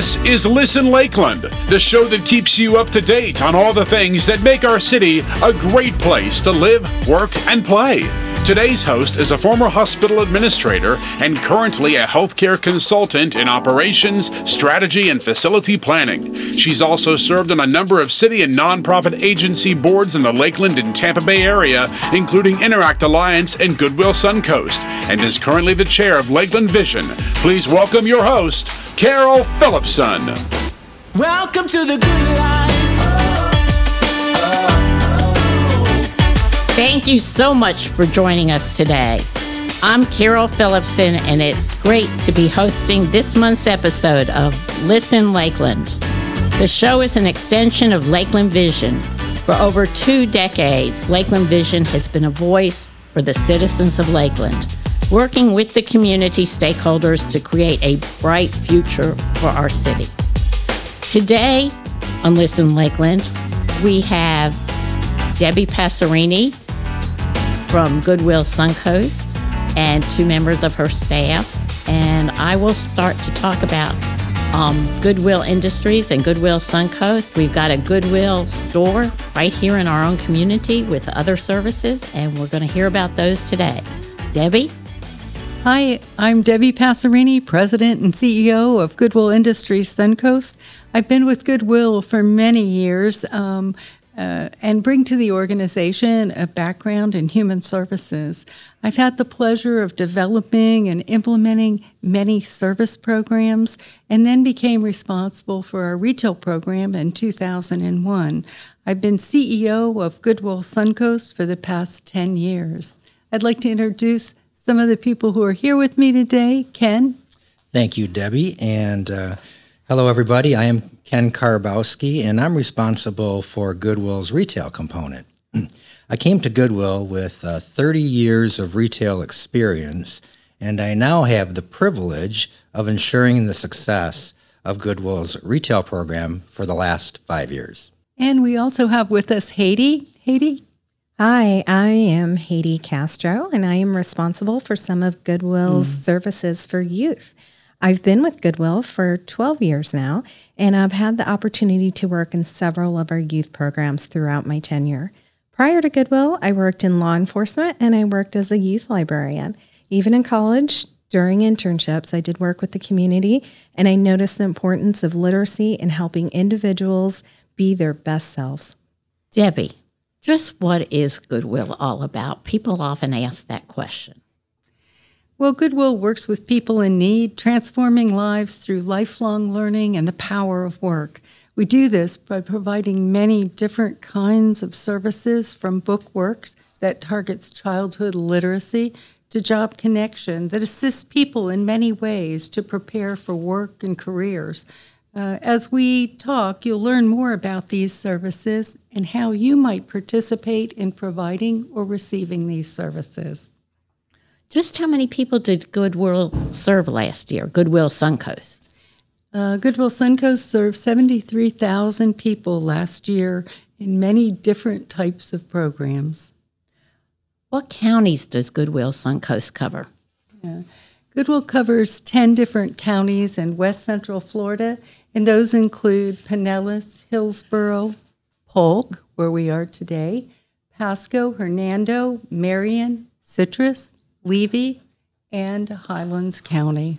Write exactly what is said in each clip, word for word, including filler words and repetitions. This is Listen Lakeland, the show that keeps you up to date on all the things that make our city a great place to live, work, and play. Today's host is a former hospital administrator and currently a healthcare consultant in operations, strategy, and facility planning. She's also served on a number of city and nonprofit agency boards in the Lakeland and Tampa Bay area, including Interact Alliance and Goodwill Suncoast, and is currently the chair of Lakeland Vision. Please welcome your host, Carol Philipson. Welcome to the Good Life. Thank you so much for joining us today. I'm Carol Philipson, and it's great to be hosting this month's episode of Listen Lakeland. The show is an extension of Lakeland Vision. For over two decades, Lakeland Vision has been a voice for the citizens of Lakeland, working with the community stakeholders to create a bright future for our city. Today on Listen Lakeland, we have Debbie Passerini from Goodwill Suncoast and two members of her staff. And I will start to talk about um, Goodwill Industries and Goodwill Suncoast. We've got a Goodwill store right here in our own community with other services, and we're going to hear about those today. Debbie? Hi, I'm Debbie Passerini, President and C E O of Goodwill Industries Suncoast. I've been with Goodwill for many years, um, Uh, and bring to the organization a background in human services. I've had the pleasure of developing and implementing many service programs and then became responsible for our retail program in two thousand one. I've been C E O of Goodwill Suncoast for the past ten years. I'd like to introduce some of the people who are here with me today. Ken? Thank you, Debbie, and uh, hello, everybody. I am Ken Karbowski, and I'm responsible for Goodwill's retail component. I came to Goodwill with uh, thirty years of retail experience, and I now have the privilege of ensuring the success of Goodwill's retail program for the last five years. And we also have with us Haydee. Haydee? Hi, I am Haydee Castro, and I am responsible for some of Goodwill's mm. services for youth. I've been with Goodwill for twelve years now, and I've had the opportunity to work in several of our youth programs throughout my tenure. Prior to Goodwill, I worked in law enforcement, and I worked as a youth librarian. Even in college, during internships, I did work with the community, and I noticed the importance of literacy and helping individuals be their best selves. Debbie, just what is Goodwill all about? People often ask that question. Well, Goodwill works with people in need, transforming lives through lifelong learning and the power of work. We do this by providing many different kinds of services, from Bookworks that targets childhood literacy to Job Connection that assists people in many ways to prepare for work and careers. Uh, as we talk, you'll learn more about these services and how you might participate in providing or receiving these services. Just how many people did Goodwill serve last year, Goodwill Suncoast? Uh, Goodwill Suncoast served seventy-three thousand people last year in many different types of programs. What counties does Goodwill Suncoast cover? Yeah. Goodwill covers ten different counties in West Central Florida, and those include Pinellas, Hillsborough, Polk, where we are today, Pasco, Hernando, Marion, Citrus, Levy, and Highlands County.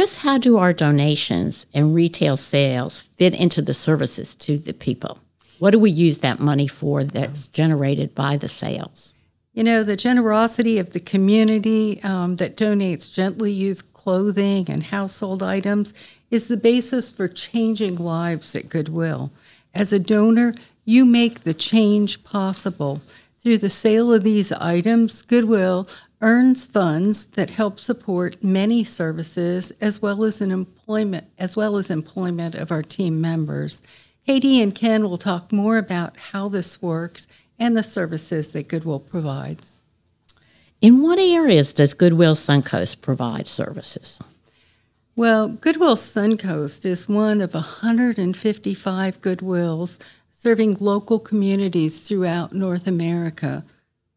Just how do our donations and retail sales fit into the services to the people? What do we use that money for that's generated by the sales? You know, the generosity of the community um, that donates gently used clothing and household items is the basis for changing lives at Goodwill. As a donor, you make the change possible. Through the sale of these items, Goodwill earns funds that help support many services as well as an employment as well as employment of our team members. Haydee and Ken will talk more about how this works and the services that Goodwill provides. In what areas does Goodwill Suncoast provide services? Well, Goodwill Suncoast is one of one hundred fifty-five Goodwills serving local communities throughout North America.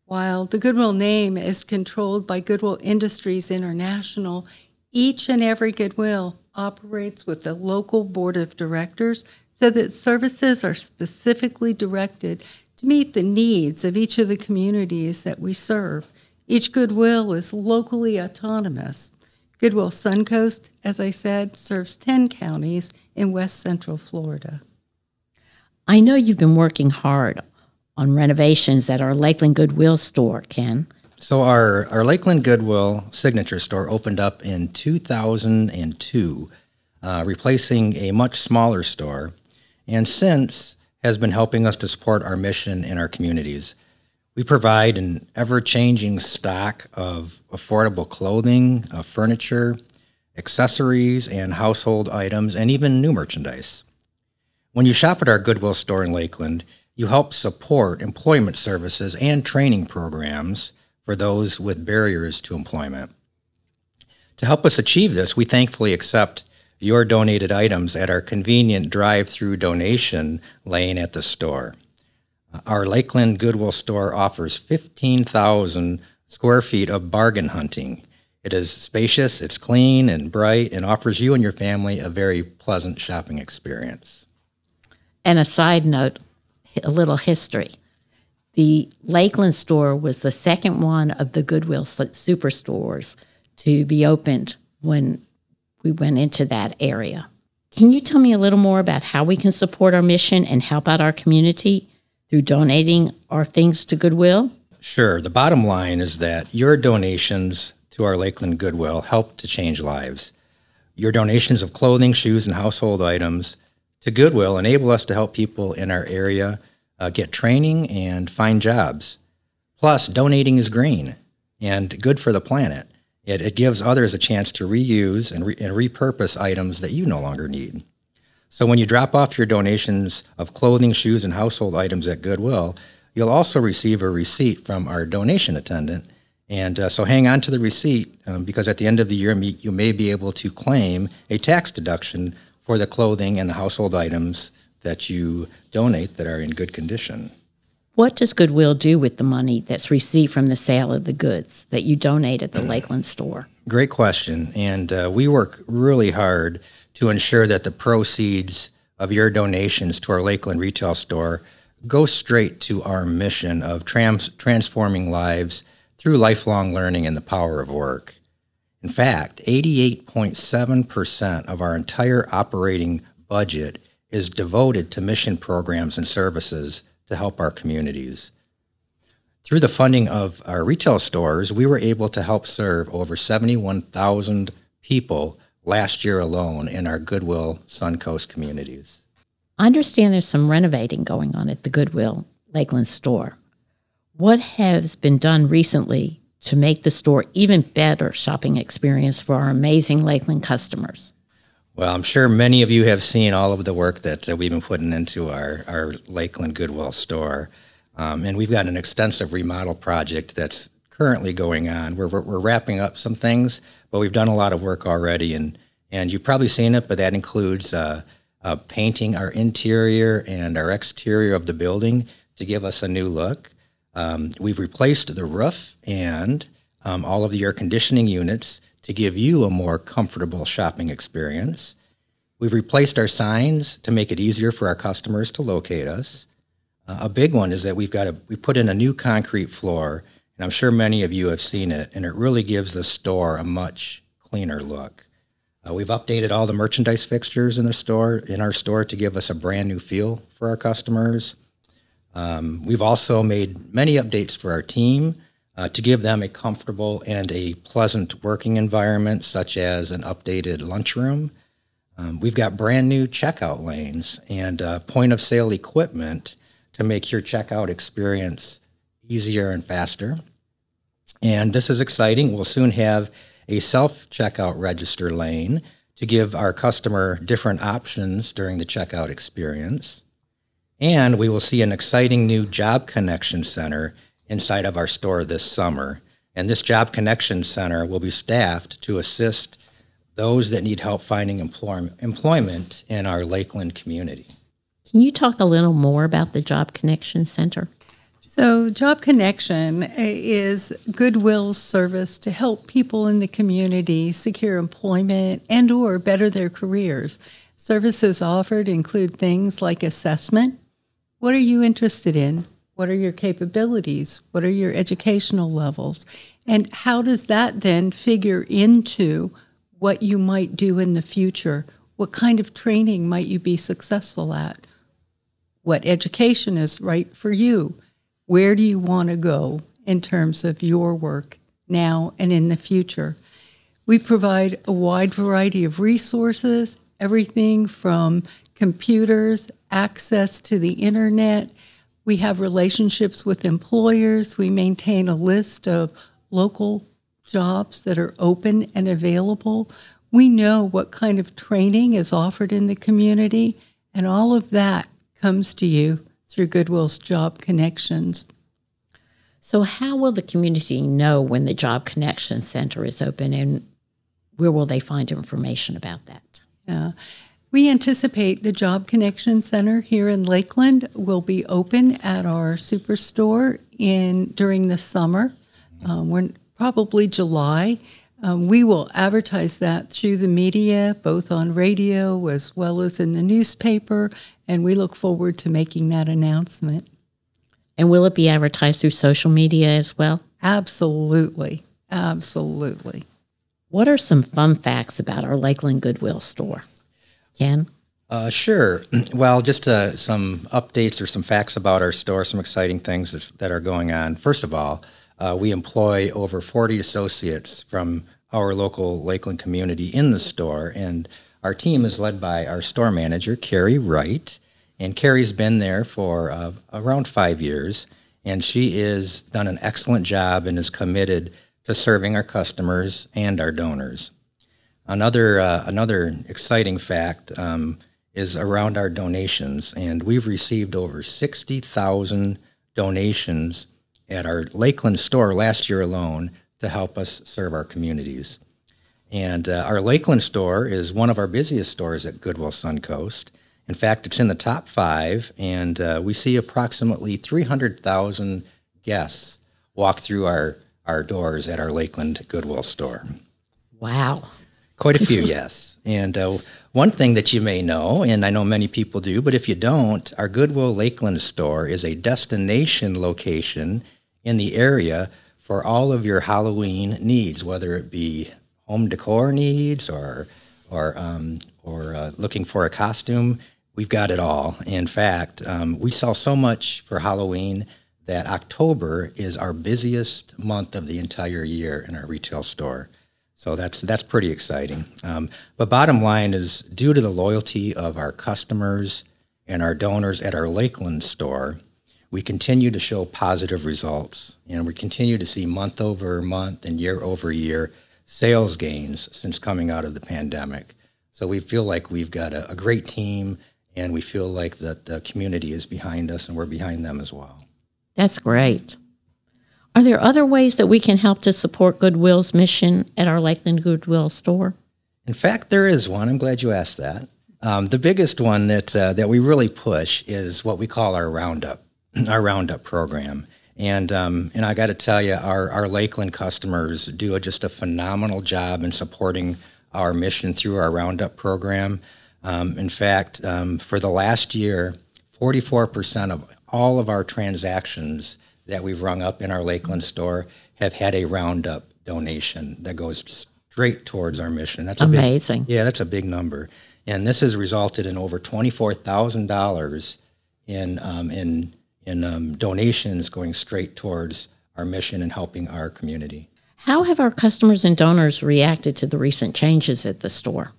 While the Goodwill name is controlled by Goodwill Industries International, each and every Goodwill operates with the local board of directors so that services are specifically directed to meet the needs of each of the communities that we serve. Each Goodwill is locally autonomous. Goodwill Suncoast, as I said, serves ten counties in West Central Florida. I know you've been working hard on renovations at our Lakeland Goodwill store, Ken. So our, our Lakeland Goodwill signature store opened up in two thousand two, uh, replacing a much smaller store, and since has been helping us to support our mission in our communities. We provide an ever-changing stock of affordable clothing, uh, furniture, accessories, and household items, and even new merchandise. When you shop at our Goodwill store in Lakeland, you help support employment services and training programs for those with barriers to employment. To help us achieve this, we thankfully accept your donated items at our convenient drive-through donation lane at the store. Our Lakeland Goodwill store offers fifteen thousand square feet of bargain hunting. It is spacious, it's clean and bright, and offers you and your family a very pleasant shopping experience. And a side note, a little history. The Lakeland store was the second one of the Goodwill superstores to be opened when we went into that area. Can you tell me a little more about how we can support our mission and help out our community through donating our things to Goodwill? Sure. The bottom line is that your donations to our Lakeland Goodwill help to change lives. Your donations of clothing, shoes, and household items to Goodwill enable us to help people in our area uh, get training and find jobs. Plus, donating is green and good for the planet. It, it gives others a chance to reuse and, re- and repurpose items that you no longer need. So when you drop off your donations of clothing, shoes, and household items at Goodwill, you'll also receive a receipt from our donation attendant. And uh, so hang on to the receipt um, because at the end of the year, you may be able to claim a tax deduction for the clothing and the household items that you donate that are in good condition. What does Goodwill do with the money that's received from the sale of the goods that you donate at the mm-hmm. Lakeland store? Great question. And uh, we work really hard to ensure that the proceeds of your donations to our Lakeland retail store go straight to our mission of trans- transforming lives through lifelong learning and the power of work. In fact, eighty-eight point seven percent of our entire operating budget is devoted to mission programs and services to help our communities. Through the funding of our retail stores, we were able to help serve over seventy-one thousand people last year alone in our Goodwill Suncoast communities. I understand there's some renovating going on at the Goodwill Lakeland store. What has been done recently to make the store even better shopping experience for our amazing Lakeland customers? Well, I'm sure many of you have seen all of the work that uh, we've been putting into our, our Lakeland Goodwill store. Um, and we've got an extensive remodel project that's currently going on. We're, we're, we're wrapping up some things, but we've done a lot of work already, and, and you've probably seen it, but that includes uh, uh, painting our interior and our exterior of the building to give us a new look. Um, we've replaced the roof and um, all of the air conditioning units to give you a more comfortable shopping experience. We've replaced our signs to make it easier for our customers to locate us. Uh, a big one is that we've got a, we put in a new concrete floor, and I'm sure many of you have seen it, and it really gives the store a much cleaner look. Uh, we've updated all the merchandise fixtures in the store, in our store, to give us a brand new feel for our customers. Um, we've also made many updates for our team uh, to give them a comfortable and a pleasant working environment, such as an updated lunchroom. Um, we've got brand new checkout lanes and uh, point-of-sale equipment to make your checkout experience easier and faster. And this is exciting. We'll soon have a self-checkout register lane to give our customer different options during the checkout experience. And we will see an exciting new Job Connection Center inside of our store this summer. And this Job Connection Center will be staffed to assist those that need help finding employment in our Lakeland community. Can you talk a little more about the Job Connection Center? So Job Connection is Goodwill's service to help people in the community secure employment and or better their careers. Services offered include things like assessment. What are you interested in? What are your capabilities? What are your educational levels? And how does that then figure into what you might do in the future? What kind of training might you be successful at? What education is right for you? Where do you want to go in terms of your work now and in the future? We provide a wide variety of resources, everything from computers, access to the internet. We have relationships with employers. We maintain a list of local jobs that are open and available. We know what kind of training is offered in the community, and all of that comes to you through Goodwill's Job Connections. So how will the community know when the Job Connections Center is open, and where will they find information about that? Yeah. We anticipate the Job Connection Center here in Lakeland will be open at our superstore in during the summer. Um, we're probably July. Um, we will advertise that through the media, both on radio as well as in the newspaper, and we look forward to making that announcement. And will it be advertised through social media as well? Absolutely. Absolutely. What are some fun facts about our Lakeland Goodwill store? Ken? Uh, sure. Well, just uh, some updates or some facts about our store, some exciting things that's, that are going on. First of all, uh, we employ over forty associates from our local Lakeland community in the store, and our team is led by our store manager, Carrie Wright, and Carrie's been there for uh, around five years, and she has done an excellent job and is committed to serving our customers and our donors. Another uh, another exciting fact um, is around our donations, and we've received over sixty thousand donations at our Lakeland store last year alone to help us serve our communities. And uh, our Lakeland store is one of our busiest stores at Goodwill Suncoast. In fact, it's in the top five, and uh, we see approximately three hundred thousand guests walk through our, our doors at our Lakeland Goodwill store. Wow. Quite a few, yes. And uh, one thing that you may know, and I know many people do, but if you don't, our Goodwill Lakeland store is a destination location in the area for all of your Halloween needs, whether it be home decor needs or or um, or uh, looking for a costume. We've got it all. In fact, um, we sell so much for Halloween that October is our busiest month of the entire year in our retail store. So that's that's pretty exciting. Um, but bottom line is, due to the loyalty of our customers and our donors at our Lakeland store, we continue to show positive results, and we continue to see month over month and year over year sales gains since coming out of the pandemic. So we feel like we've got a, a great team, and we feel like that the community is behind us, and we're behind them as well. That's great. Are there other ways that we can help to support Goodwill's mission at our Lakeland Goodwill store? In fact, there is one. I'm glad you asked that. Um, the biggest one that uh, that we really push is what we call our Roundup, our Roundup program. And um, and I got to tell you, our, our Lakeland customers do a, just a phenomenal job in supporting our mission through our Roundup program. Um, in fact, um, for the last year, forty-four percent of all of our transactions that we've rung up in our Lakeland store have had a Roundup donation that goes straight towards our mission. That's amazing. A big, yeah, that's a big number. And this has resulted in over twenty-four thousand dollars in um, in in um, donations going straight towards our mission and helping our community. How have our customers and donors reacted to the recent changes at the store?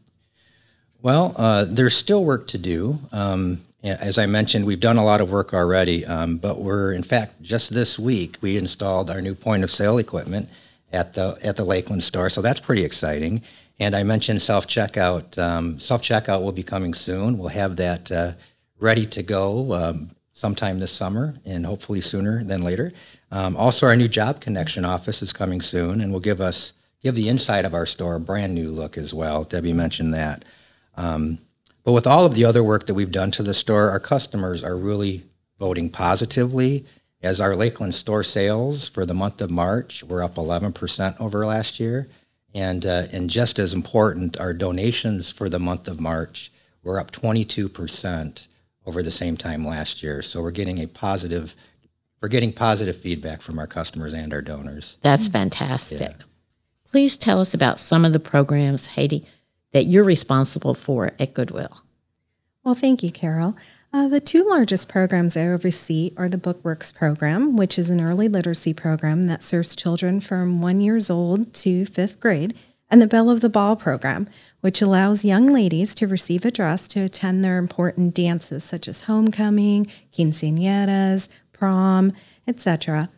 Well, uh, there's still work to do. Um, As I mentioned, we've done a lot of work already, um, but we're, in fact, just this week, we installed our new point-of-sale equipment at the at the Lakeland store, so that's pretty exciting. And I mentioned self-checkout. Um, self-checkout will be coming soon. We'll have that uh, ready to go um, sometime this summer, and hopefully sooner than later. Um, also, our new Job Connection office is coming soon, and will give us give the inside of our store a brand-new look as well. Debbie mentioned that. Um But with all of the other work that we've done to the store, our customers are really voting positively, as our Lakeland store sales for the month of March were up eleven percent over last year. And, uh, and just as important, our donations for the month of March were up twenty-two percent over the same time last year. So we're getting a positive, we're getting positive feedback from our customers and our donors. That's fantastic. Yeah. Please tell us about some of the programs, Haydee, that you're responsible for at Goodwill. Well, thank you, Carol. Uh, the two largest programs I oversee are the Bookworks program, which is an early literacy program that serves children from one years old to fifth grade, and the Belle of the Ball program, which allows young ladies to receive a dress to attend their important dances such as homecoming, quinceañeras, prom, et cetera.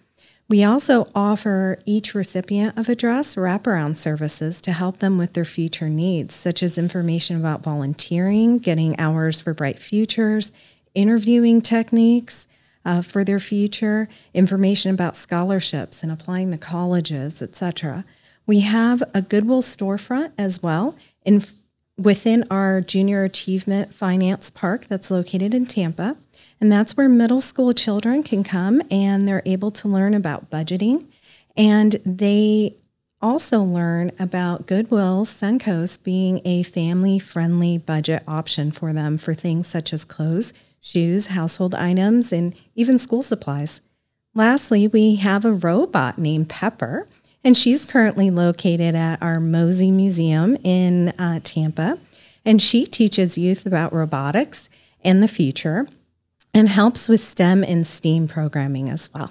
We also offer each recipient of a dress wraparound services to help them with their future needs, such as information about volunteering, getting hours for bright futures, interviewing techniques uh, for their future, information about scholarships and applying to colleges, et cetera. We have a Goodwill storefront as well in within our Junior Achievement Finance Park that's located in Tampa. And that's where middle school children can come and they're able to learn about budgeting. And they also learn about Goodwill Suncoast being a family-friendly budget option for them for things such as clothes, shoes, household items, and even school supplies. Lastly, we have a robot named Pepper, and she's currently located at our Mosey Museum in uh, Tampa. And she teaches youth about robotics and the future, and helps with STEM and STEAM programming as well.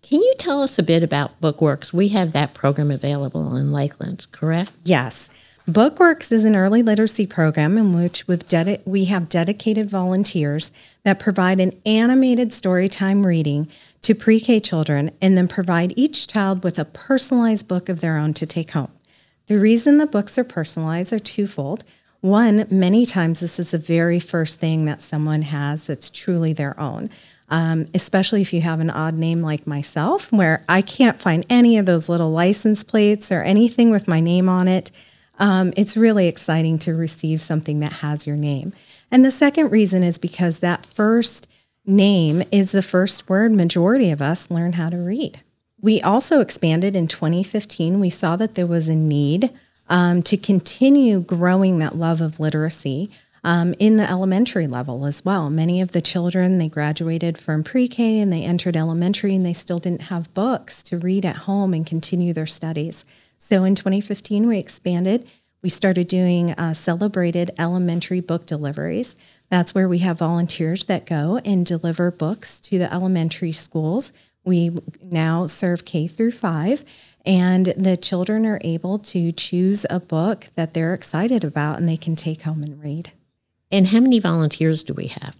Can you tell us a bit about Bookworks? We have that program available in Lakeland, correct? Yes. Bookworks is an early literacy program in which we've ded- we have dedicated volunteers that provide an animated storytime reading to pre-K children and then provide each child with a personalized book of their own to take home. The reason the books are personalized are twofold. One, many times this is the very first thing that someone has that's truly their own, um, especially if you have an odd name like myself, where I can't find any of those little license plates or anything with my name on it. Um, it's really exciting to receive something that has your name. And the second reason is because that first name is the first word majority of us learn how to read. We also expanded in twenty fifteen. We saw that there was a need Um, to continue growing that love of literacy um, in the elementary level as well. Many of the children, they graduated from pre-K and they entered elementary and they still didn't have books to read at home and continue their studies. So in twenty fifteen, we expanded. We started doing uh, celebrated elementary book deliveries. That's where we have volunteers that go and deliver books to the elementary schools. We now serve K through five. And the children are able to choose a book that they're excited about and they can take home and read. And how many volunteers do we have?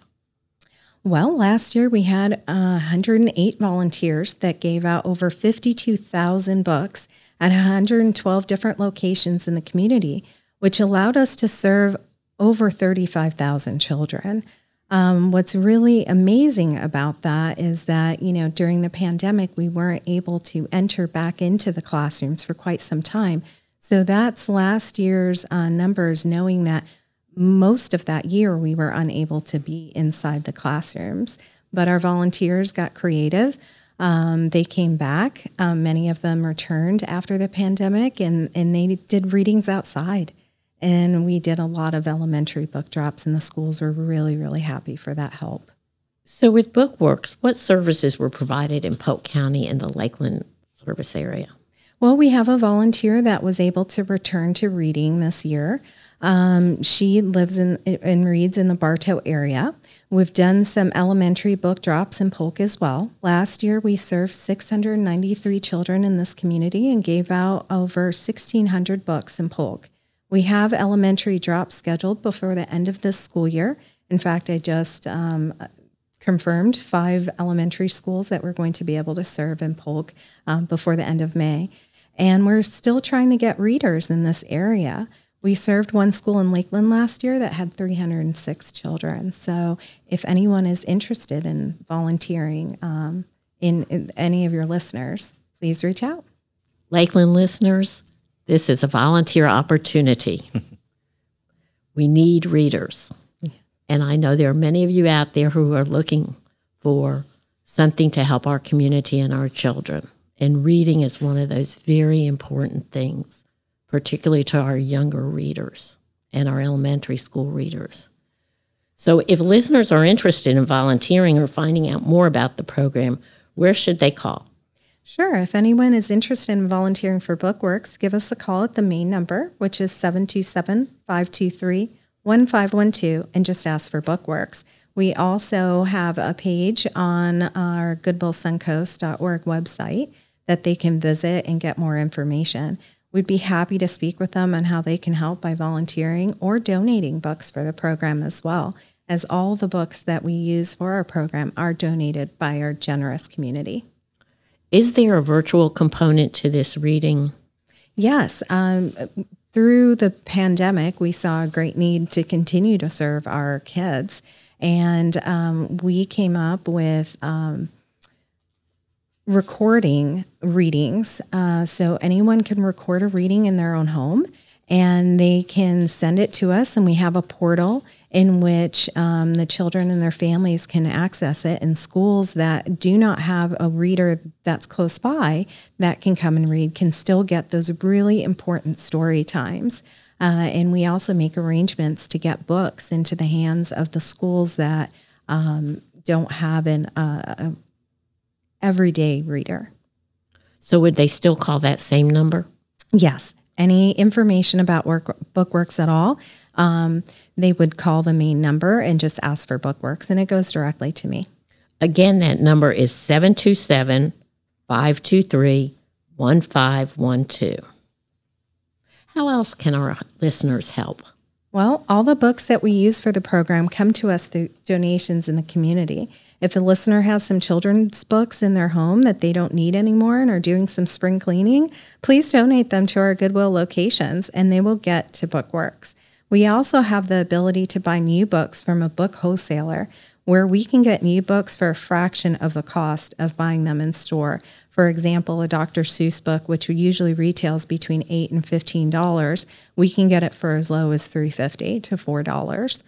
Well, last year we had one hundred eight volunteers that gave out over fifty-two thousand books at one hundred twelve different locations in the community, which allowed us to serve over thirty-five thousand children. Um, what's really amazing about that is that, you know, during the pandemic, we weren't able to enter back into the classrooms for quite some time. So that's last year's uh, numbers, knowing that most of that year we were unable to be inside the classrooms. But our volunteers got creative. Um, they came back. Um, many of them returned after the pandemic and, and they did readings outside. And we did a lot of elementary book drops, and the schools were really, really happy for that help. So with BookWorks, what services were provided in Polk County and the Lakeland service area? Well, we have a volunteer that was able to return to reading this year. Um, she lives in and reads in the Bartow area. We've done some elementary book drops in Polk as well. Last year, we served six hundred ninety-three children in this community and gave out over sixteen hundred books in Polk. We have elementary drops scheduled before the end of this school year. In fact, I just um, confirmed five elementary schools that we're going to be able to serve in Polk um, before the end of May. And we're still trying to get readers in this area. We served one school in Lakeland last year that had three hundred six children. So if anyone is interested in volunteering um, in, in any of your listeners, please reach out. Lakeland listeners, this is a volunteer opportunity. We need readers. Yeah. And I know there are many of you out there who are looking for something to help our community and our children. And reading is one of those very important things, particularly to our younger readers and our elementary school readers. So if listeners are interested in volunteering or finding out more about the program, where should they call? Sure. If anyone is interested in volunteering for BookWorks, give us a call at the main number, which is seven two seven, five two three, one five one two, and just ask for BookWorks. We also have a page on our goodwill suncoast dot org website that they can visit and get more information. We'd be happy to speak with them on how they can help by volunteering or donating books for the program as well, as all the books that we use for our program are donated by our generous community. Is there a virtual component to this reading? Yes. Um, through the pandemic, we saw a great need to continue to serve our kids. And um, we came up with um, recording readings. Uh, so anyone can record a reading in their own home, and they can send it to us. And we have a portal in which um, the children and their families can access it, and schools that do not have a reader that's close by that can come and read can still get those really important story times. Uh, and we also make arrangements to get books into the hands of the schools that um, don't have an uh, a everyday reader. So would they still call that same number? Yes. Any information about work, BookWorks at all, um, they would call the main number and just ask for BookWorks, and it goes directly to me. Again, that number is seven two seven, five two three, one five one two. How else can our listeners help? Well, all the books that we use for the program come to us through donations in the community. If a listener has some children's books in their home that they don't need anymore and are doing some spring cleaning, please donate them to our Goodwill locations and they will get to BookWorks. We also have the ability to buy new books from a book wholesaler, where we can get new books for a fraction of the cost of buying them in store. For example, a Doctor Seuss book, which usually retails between eight dollars and fifteen dollars, we can get it for as low as three dollars and fifty cents to four dollars.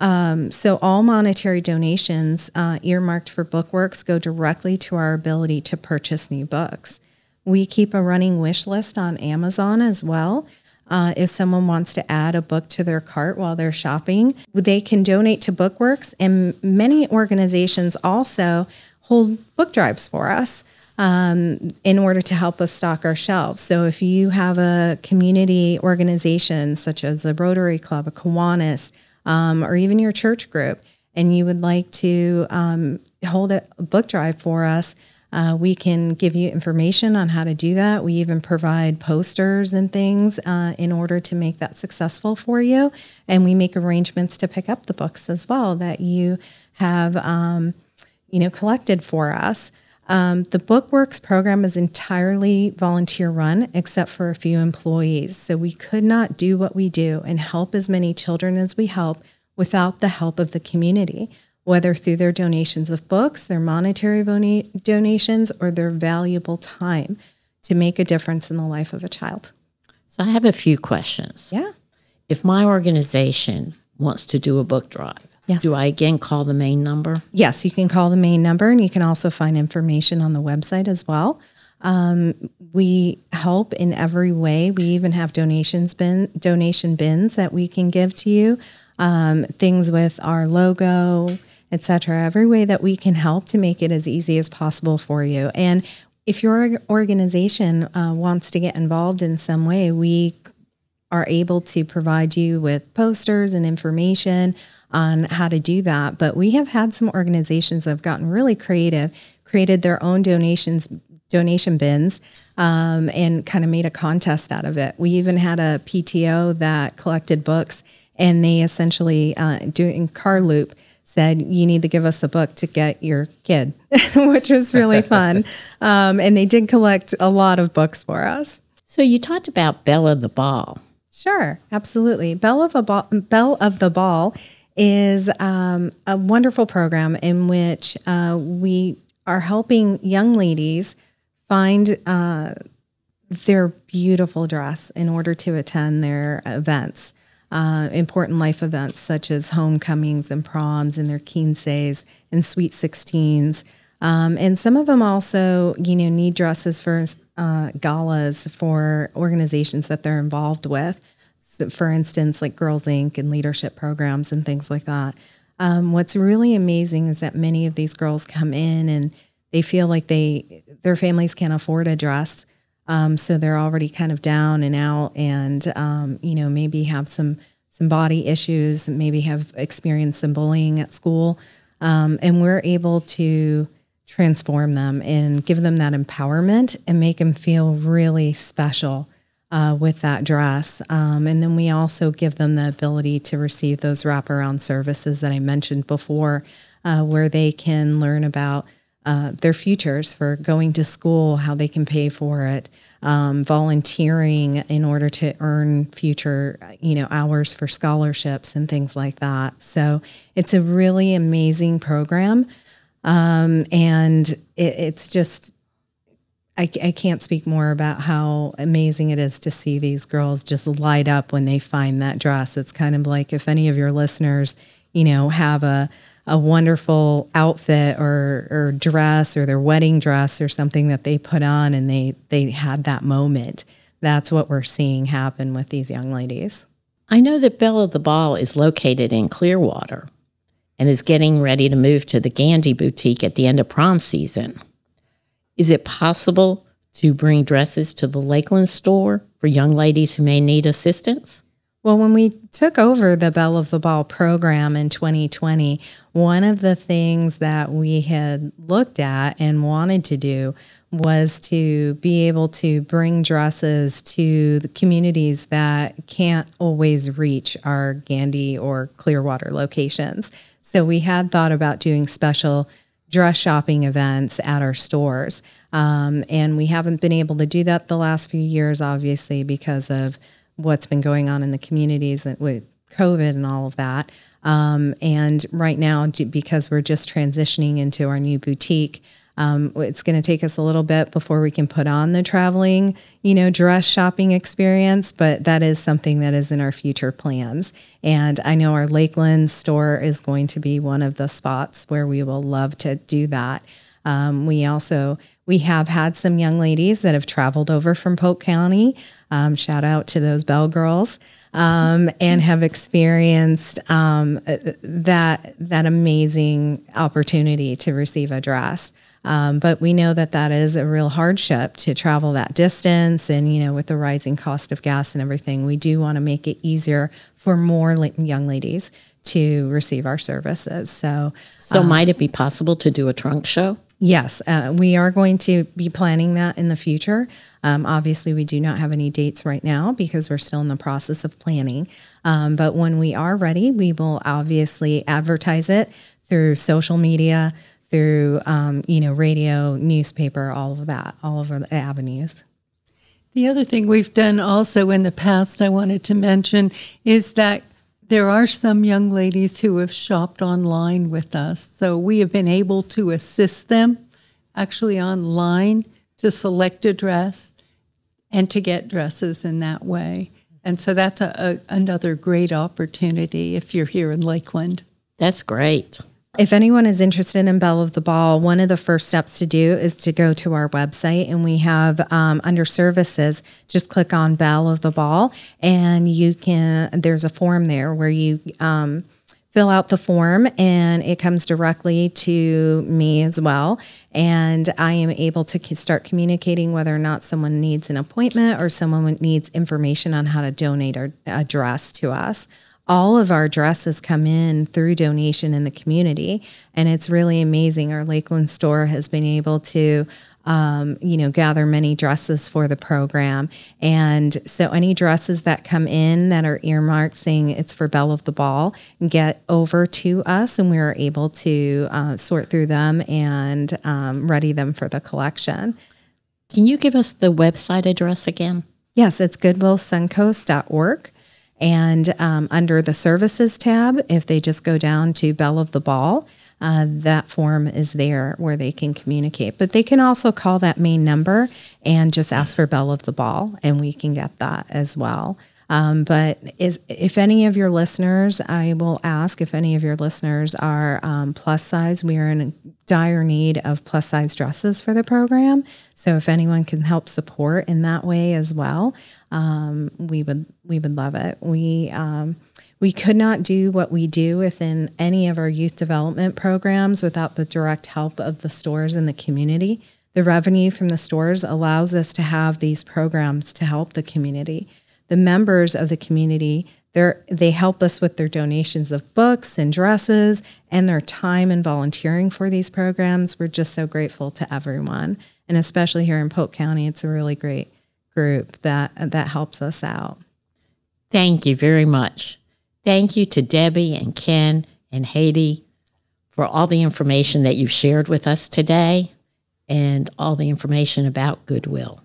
Um, so all monetary donations uh, earmarked for BookWorks go directly to our ability to purchase new books. We keep a running wish list on Amazon as well. Uh, if someone wants to add a book to their cart while they're shopping, they can donate to BookWorks. And many organizations also hold book drives for us um, in order to help us stock our shelves. So if you have a community organization such as a Rotary Club, a Kiwanis, um, or even your church group, and you would like to um, hold a book drive for us, Uh, we can give you information on how to do that. We even provide posters and things uh, in order to make that successful for you. And we make arrangements to pick up the books as well that you have, um, you know, collected for us. Um, the BookWorks program is entirely volunteer run, except for a few employees. So we could not do what we do and help as many children as we help without the help of the community, whether through their donations of books, their monetary donations, or their valuable time to make a difference in the life of a child. So I have a few questions. Yeah. If my organization wants to do a book drive, yeah. do I again call the main number? Yes, you can call the main number, and you can also find information on the website as well. Um, we help in every way. We even have donations bin, donation bins that we can give to you, um, things with our logo, et cetera, every way that we can help to make it as easy as possible for you. And if your organization uh, wants to get involved in some way, we are able to provide you with posters and information on how to do that. But we have had some organizations that have gotten really creative, created their own donations, donation bins, um, and kind of made a contest out of it. We even had a P T O that collected books, and they essentially, uh, doing car loop, said, you need to give us a book to get your kid, which was really fun. Um, and they did collect a lot of books for us. So you talked about Belle of the Ball. Sure, absolutely. Belle of, a ball, Belle of the Ball is um, a wonderful program in which uh, we are helping young ladies find uh, their beautiful dress in order to attend their events. Uh, important life events such as homecomings and proms and their quinces and sweet sixteens, Um, and some of them also, you know, need dresses for uh, galas for organizations that they're involved with. So for instance, like Girls Incorporated and leadership programs and things like that. Um, what's really amazing is that many of these girls come in and they feel like they their families can't afford a dress. Um, so they're already kind of down and out and, um, you know, maybe have some, some body issues, maybe have experienced some bullying at school. Um, and we're able to transform them and give them that empowerment and make them feel really special uh, with that dress. Um, and then we also give them the ability to receive those wraparound services that I mentioned before, uh, where they can learn about Uh, their futures for going to school, how they can pay for it, um, volunteering in order to earn future, you know, hours for scholarships and things like that. So it's a really amazing program. Um, and it, it's just, I, I can't speak more about how amazing it is to see these girls just light up when they find that dress. It's kind of like if any of your listeners, you know, have a, a wonderful outfit or, or dress or their wedding dress or something that they put on and they, they had that moment. That's what we're seeing happen with these young ladies. I know that Belle of the Ball is located in Clearwater and is getting ready to move to the Gandy Boutique at the end of prom season. Is it possible to bring dresses to the Lakeland store for young ladies who may need assistance? Well, when we took over the Belle of the Ball program in twenty twenty, one of the things that we had looked at and wanted to do was to be able to bring dresses to the communities that can't always reach our Gandy or Clearwater locations. So we had thought about doing special dress shopping events at our stores. Um, and we haven't been able to do that the last few years, obviously, because of what's been going on in the communities and with COVID and all of that. Um, and right now, because we're just transitioning into our new boutique, um, it's going to take us a little bit before we can put on the traveling, you know, dress shopping experience. But that is something that is in our future plans. And I know our Lakeland store is going to be one of the spots where we will love to do that. Um, we also, we have had some young ladies that have traveled over from Polk County. Um, shout out to those Belle girls, um, and have experienced um, that that amazing opportunity to receive a dress. Um, but we know that that is a real hardship to travel that distance, and you know, with the rising cost of gas and everything, we do want to make it easier for more la- young ladies to receive our services. So, so um, might it be possible to do a trunk show? Yes, uh, we are going to be planning that in the future. Um, obviously, we do not have any dates right now because we're still in the process of planning. Um, but when we are ready, we will obviously advertise it through social media, through um, you know, radio, newspaper, all of that, all over the avenues. The other thing we've done also in the past I wanted to mention is that there are some young ladies who have shopped online with us, so we have been able to assist them actually online to select a dress and to get dresses in that way. And so that's a, a, another great opportunity if you're here in Lakeland. That's great. If anyone is interested in Belle of the Ball, one of the first steps to do is to go to our website, and we have um, under services, just click on Belle of the Ball, and you can, there's a form there where you um, fill out the form, and it comes directly to me as well. And I am able to start communicating whether or not someone needs an appointment or someone needs information on how to donate or a dress to us. All of our dresses come in through donation in the community, and it's really amazing. Our Lakeland store has been able to, um, you know, gather many dresses for the program. And so any dresses that come in that are earmarked saying it's for Belle of the Ball get over to us, and we are able to uh, sort through them and um, ready them for the collection. Can you give us the website address again? Yes, it's goodwill suncoast dot org. And um, under the services tab, if they just go down to Belle of the Ball, uh, that form is there where they can communicate. But they can also call that main number and just ask for Belle of the Ball, and we can get that as well. Um, but is, if any of your listeners, I will ask if any of your listeners are um, plus size, we are in dire need of plus size dresses for the program. So if anyone can help support in that way as well, um, we would we would love it. We um, we could not do what we do within any of our youth development programs without the direct help of the stores in the community. The revenue from the stores allows us to have these programs to help the community. The members of the community, they help us with their donations of books and dresses and their time in volunteering for these programs. We're just so grateful to everyone. And especially here in Polk County, it's a really great group that that helps us out. Thank you very much. Thank you to Debbie and Ken and Haydee for all the information that you've shared with us today and all the information about Goodwill.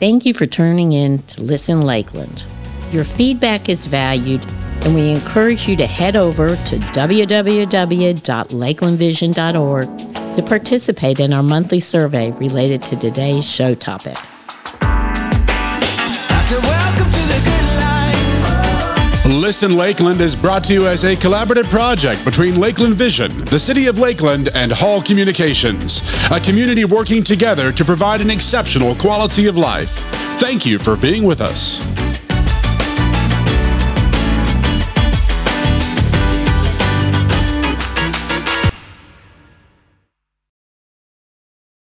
Thank you for tuning in to Listen Lakeland. Your feedback is valued, and we encourage you to head over to w w w dot lakeland vision dot org to participate in our monthly survey related to today's show topic. I said, welcome to the good life. Listen Lakeland is brought to you as a collaborative project between Lakeland Vision, the City of Lakeland, and Hall Communications, a community working together to provide an exceptional quality of life. Thank you for being with us.